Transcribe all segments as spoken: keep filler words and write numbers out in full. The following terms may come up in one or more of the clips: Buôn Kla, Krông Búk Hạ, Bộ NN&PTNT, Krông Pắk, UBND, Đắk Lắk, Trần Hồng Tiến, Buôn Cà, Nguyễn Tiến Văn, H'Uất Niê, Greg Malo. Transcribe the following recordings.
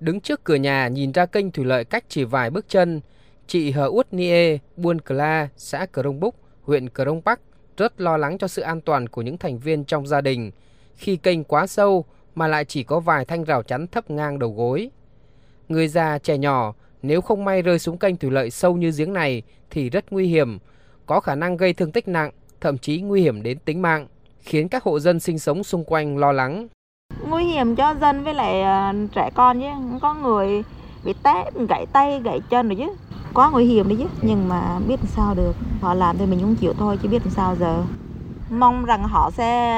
Đứng trước cửa nhà nhìn ra kênh thủy lợi cách chỉ vài bước chân, chị H'Uất Niê, Buôn Kla, xã Krông Búk, huyện Krông Pắk rất lo lắng cho sự an toàn của những thành viên trong gia đình khi kênh quá sâu mà lại chỉ có vài thanh rào chắn thấp ngang đầu gối. Người già, trẻ nhỏ nếu không may rơi xuống kênh thủy lợi sâu như giếng này thì rất nguy hiểm, có khả năng gây thương tích nặng, thậm chí nguy hiểm đến tính mạng, khiến các hộ dân sinh sống xung quanh lo lắng. Nguy hiểm cho dân với lại trẻ con chứ, có người bị té, gãy tay, gãy chân rồi chứ. Quá nguy hiểm đấy chứ, nhưng mà biết làm sao được, họ làm thì mình cũng chịu thôi chứ biết làm sao giờ. Mong rằng họ sẽ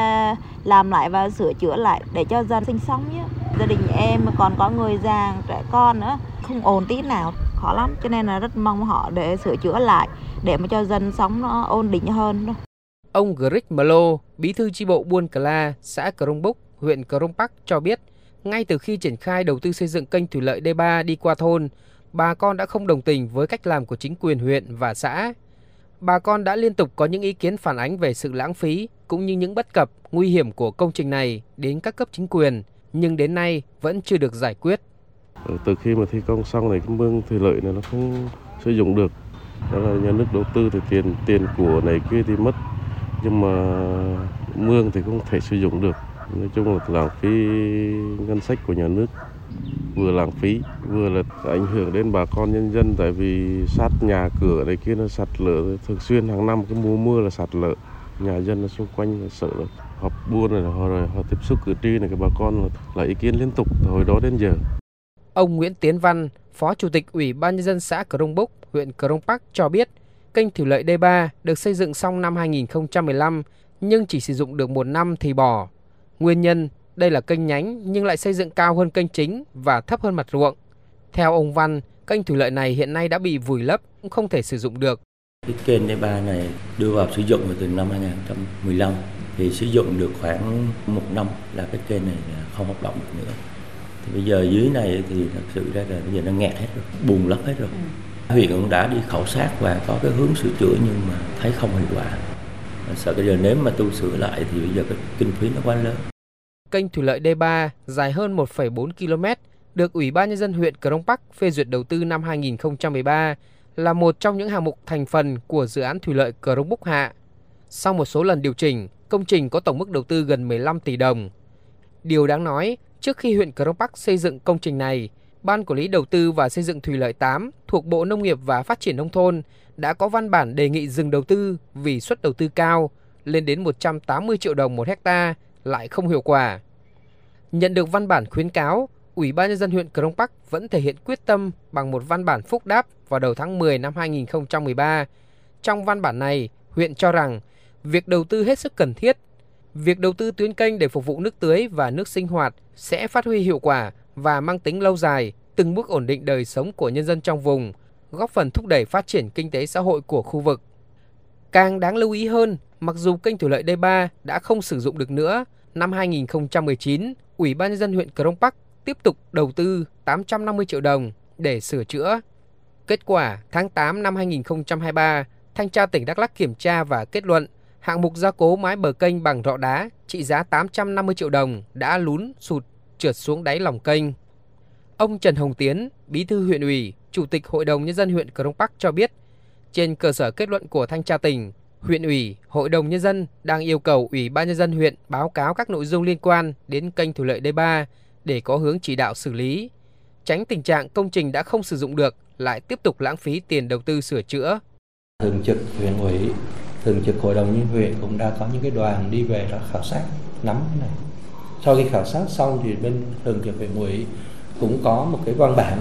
làm lại và sửa chữa lại để cho dân sinh sống chứ. Gia đình em còn có người già, trẻ con nữa, không ổn tí nào, khó lắm. Cho nên là rất mong họ để sửa chữa lại để mà cho dân sống nó ổn định hơn. Ông Greg Malo, bí thư chi bộ Buôn Cà, xã Krông Búk, huyện Krông Pắk cho biết, ngay từ khi triển khai đầu tư xây dựng kênh thủy lợi đê ba đi qua thôn, bà con đã không đồng tình với cách làm của chính quyền huyện và xã. Bà con đã liên tục có những ý kiến phản ánh về sự lãng phí cũng như những bất cập, nguy hiểm của công trình này đến các cấp chính quyền, nhưng đến nay vẫn chưa được giải quyết. Từ khi mà thi công xong này, cái mương thủy lợi này nó không sử dụng được. Đó là nhà nước đầu tư thì tiền tiền của này kia thì mất, nhưng mà mương thì không thể sử dụng được. Nói chung là lãng phí ngân sách của nhà nước, vừa lãng phí vừa là ảnh hưởng đến bà con nhân dân, tại vì sát nhà cửa này kia nó sạt lở thường xuyên, hàng năm cái mùa mưa là sạt lở, nhà dân ở xung quanh là sợ lắm. Họp buôn này họ rồi họ tiếp xúc cử tri này, cái bà con là ý kiến liên tục hồi đó đến giờ. Ông Nguyễn Tiến Văn, Phó Chủ tịch Ủy ban Nhân dân xã Krông Búk, huyện Krông Pắk cho biết, kênh thủy lợi đê ba được xây dựng xong năm hai nghìn không trăm mười lăm nhưng chỉ sử dụng được một năm thì bỏ. Nguyên nhân, đây là kênh nhánh nhưng lại xây dựng cao hơn kênh chính và thấp hơn mặt ruộng. Theo ông Văn, kênh thủy lợi này hiện nay đã bị vùi lấp, cũng không thể sử dụng được. Cái kênh đê ba này đưa vào sử dụng từ năm hai nghìn không trăm mười lăm thì sử dụng được khoảng một năm là cái kênh này không hoạt động được nữa. Thì bây giờ dưới này thì thật sự ra là bây giờ nó nghẹt hết rồi, bùn lấp hết rồi. Huyện cũng đã đi khảo sát và có cái hướng sửa chữa nhưng mà thấy không hiệu quả. Sợ bây giờ nếu mà tu sửa lại thì bây giờ cái kinh phí nó quá lớn. Kênh thủy lợi đê ba dài hơn một phẩy bốn ki lô mét được Ủy ban Nhân dân huyện Krông Pắk phê duyệt đầu tư năm hai nghìn không trăm mười ba là một trong những hạng mục thành phần của dự án thủy lợi Krông Búk Hạ. Sau một số lần điều chỉnh, công trình có tổng mức đầu tư gần mười lăm tỷ đồng. Điều đáng nói, trước khi huyện Krông Pắk xây dựng công trình này, Ban Quản lý Đầu tư và Xây dựng Thủy lợi tám thuộc Bộ Nông nghiệp và Phát triển Nông thôn đã có văn bản đề nghị dừng đầu tư vì suất đầu tư cao lên đến một trăm tám mươi triệu đồng một hectare lại không hiệu quả. Nhận được văn bản khuyến cáo, Ủy ban Nhân dân huyện Krông Pắk vẫn thể hiện quyết tâm bằng một văn bản phúc đáp vào đầu tháng mười năm hai nghìn không trăm mười ba. Trong văn bản này, huyện cho rằng việc đầu tư hết sức cần thiết. Việc đầu tư tuyến kênh để phục vụ nước tưới và nước sinh hoạt sẽ phát huy hiệu quả và mang tính lâu dài, từng bước ổn định đời sống của nhân dân trong vùng, góp phần thúc đẩy phát triển kinh tế xã hội của khu vực. Càng đáng lưu ý hơn, mặc dù kênh thủy lợi đê ba đã không sử dụng được nữa, năm hai nghìn không trăm mười chín, Ủy ban Nhân dân huyện Krông Pắk tiếp tục đầu tư tám trăm năm mươi triệu đồng để sửa chữa. Kết quả, tháng tám năm hai nghìn không trăm hai mươi ba, Thanh tra tỉnh Đắk Lắk kiểm tra và kết luận hạng mục gia cố mái bờ kênh bằng rọ đá trị giá tám trăm năm mươi triệu đồng đã lún, sụt, trượt xuống đáy lòng kênh. Ông Trần Hồng Tiến, Bí thư huyện ủy, Chủ tịch Hội đồng Nhân dân huyện Krông Pắk cho biết, trên cơ sở kết luận của Thanh tra tỉnh, huyện ủy, Hội đồng Nhân dân đang yêu cầu Ủy ban Nhân dân huyện báo cáo các nội dung liên quan đến kênh thủy lợi đê ba để có hướng chỉ đạo xử lý, tránh tình trạng công trình đã không sử dụng được lại tiếp tục lãng phí tiền đầu tư sửa chữa. Thường trực huyện ủy, thường trực Hội đồng Nhân dân huyện cũng đã có những cái đoàn đi về đã khảo sát nắm cái này. Sau khi khảo sát xong thì bên thường trực huyện ủy cũng có một cái văn bản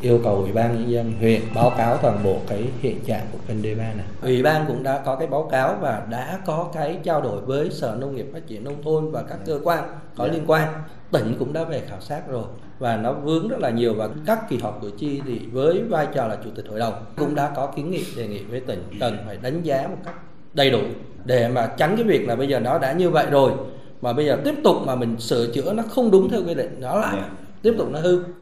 yêu cầu Ủy ban Nhân dân huyện báo cáo toàn bộ cái hiện trạng của kênh đê ba này. Ủy ban cũng đã có cái báo cáo và đã có cái trao đổi với Sở Nông nghiệp Phát triển Nông thôn và các cơ quan có liên quan. Tỉnh cũng đã về khảo sát rồi và nó vướng rất là nhiều, và các kỳ họp cử tri thì với vai trò là Chủ tịch Hội đồng cũng đã có kiến nghị đề nghị với tỉnh cần phải đánh giá một cách đầy đủ để mà tránh cái việc là bây giờ nó đã như vậy rồi mà bây giờ tiếp tục mà mình sửa chữa nó không đúng theo quy định, nó lại tiếp tục nó hư.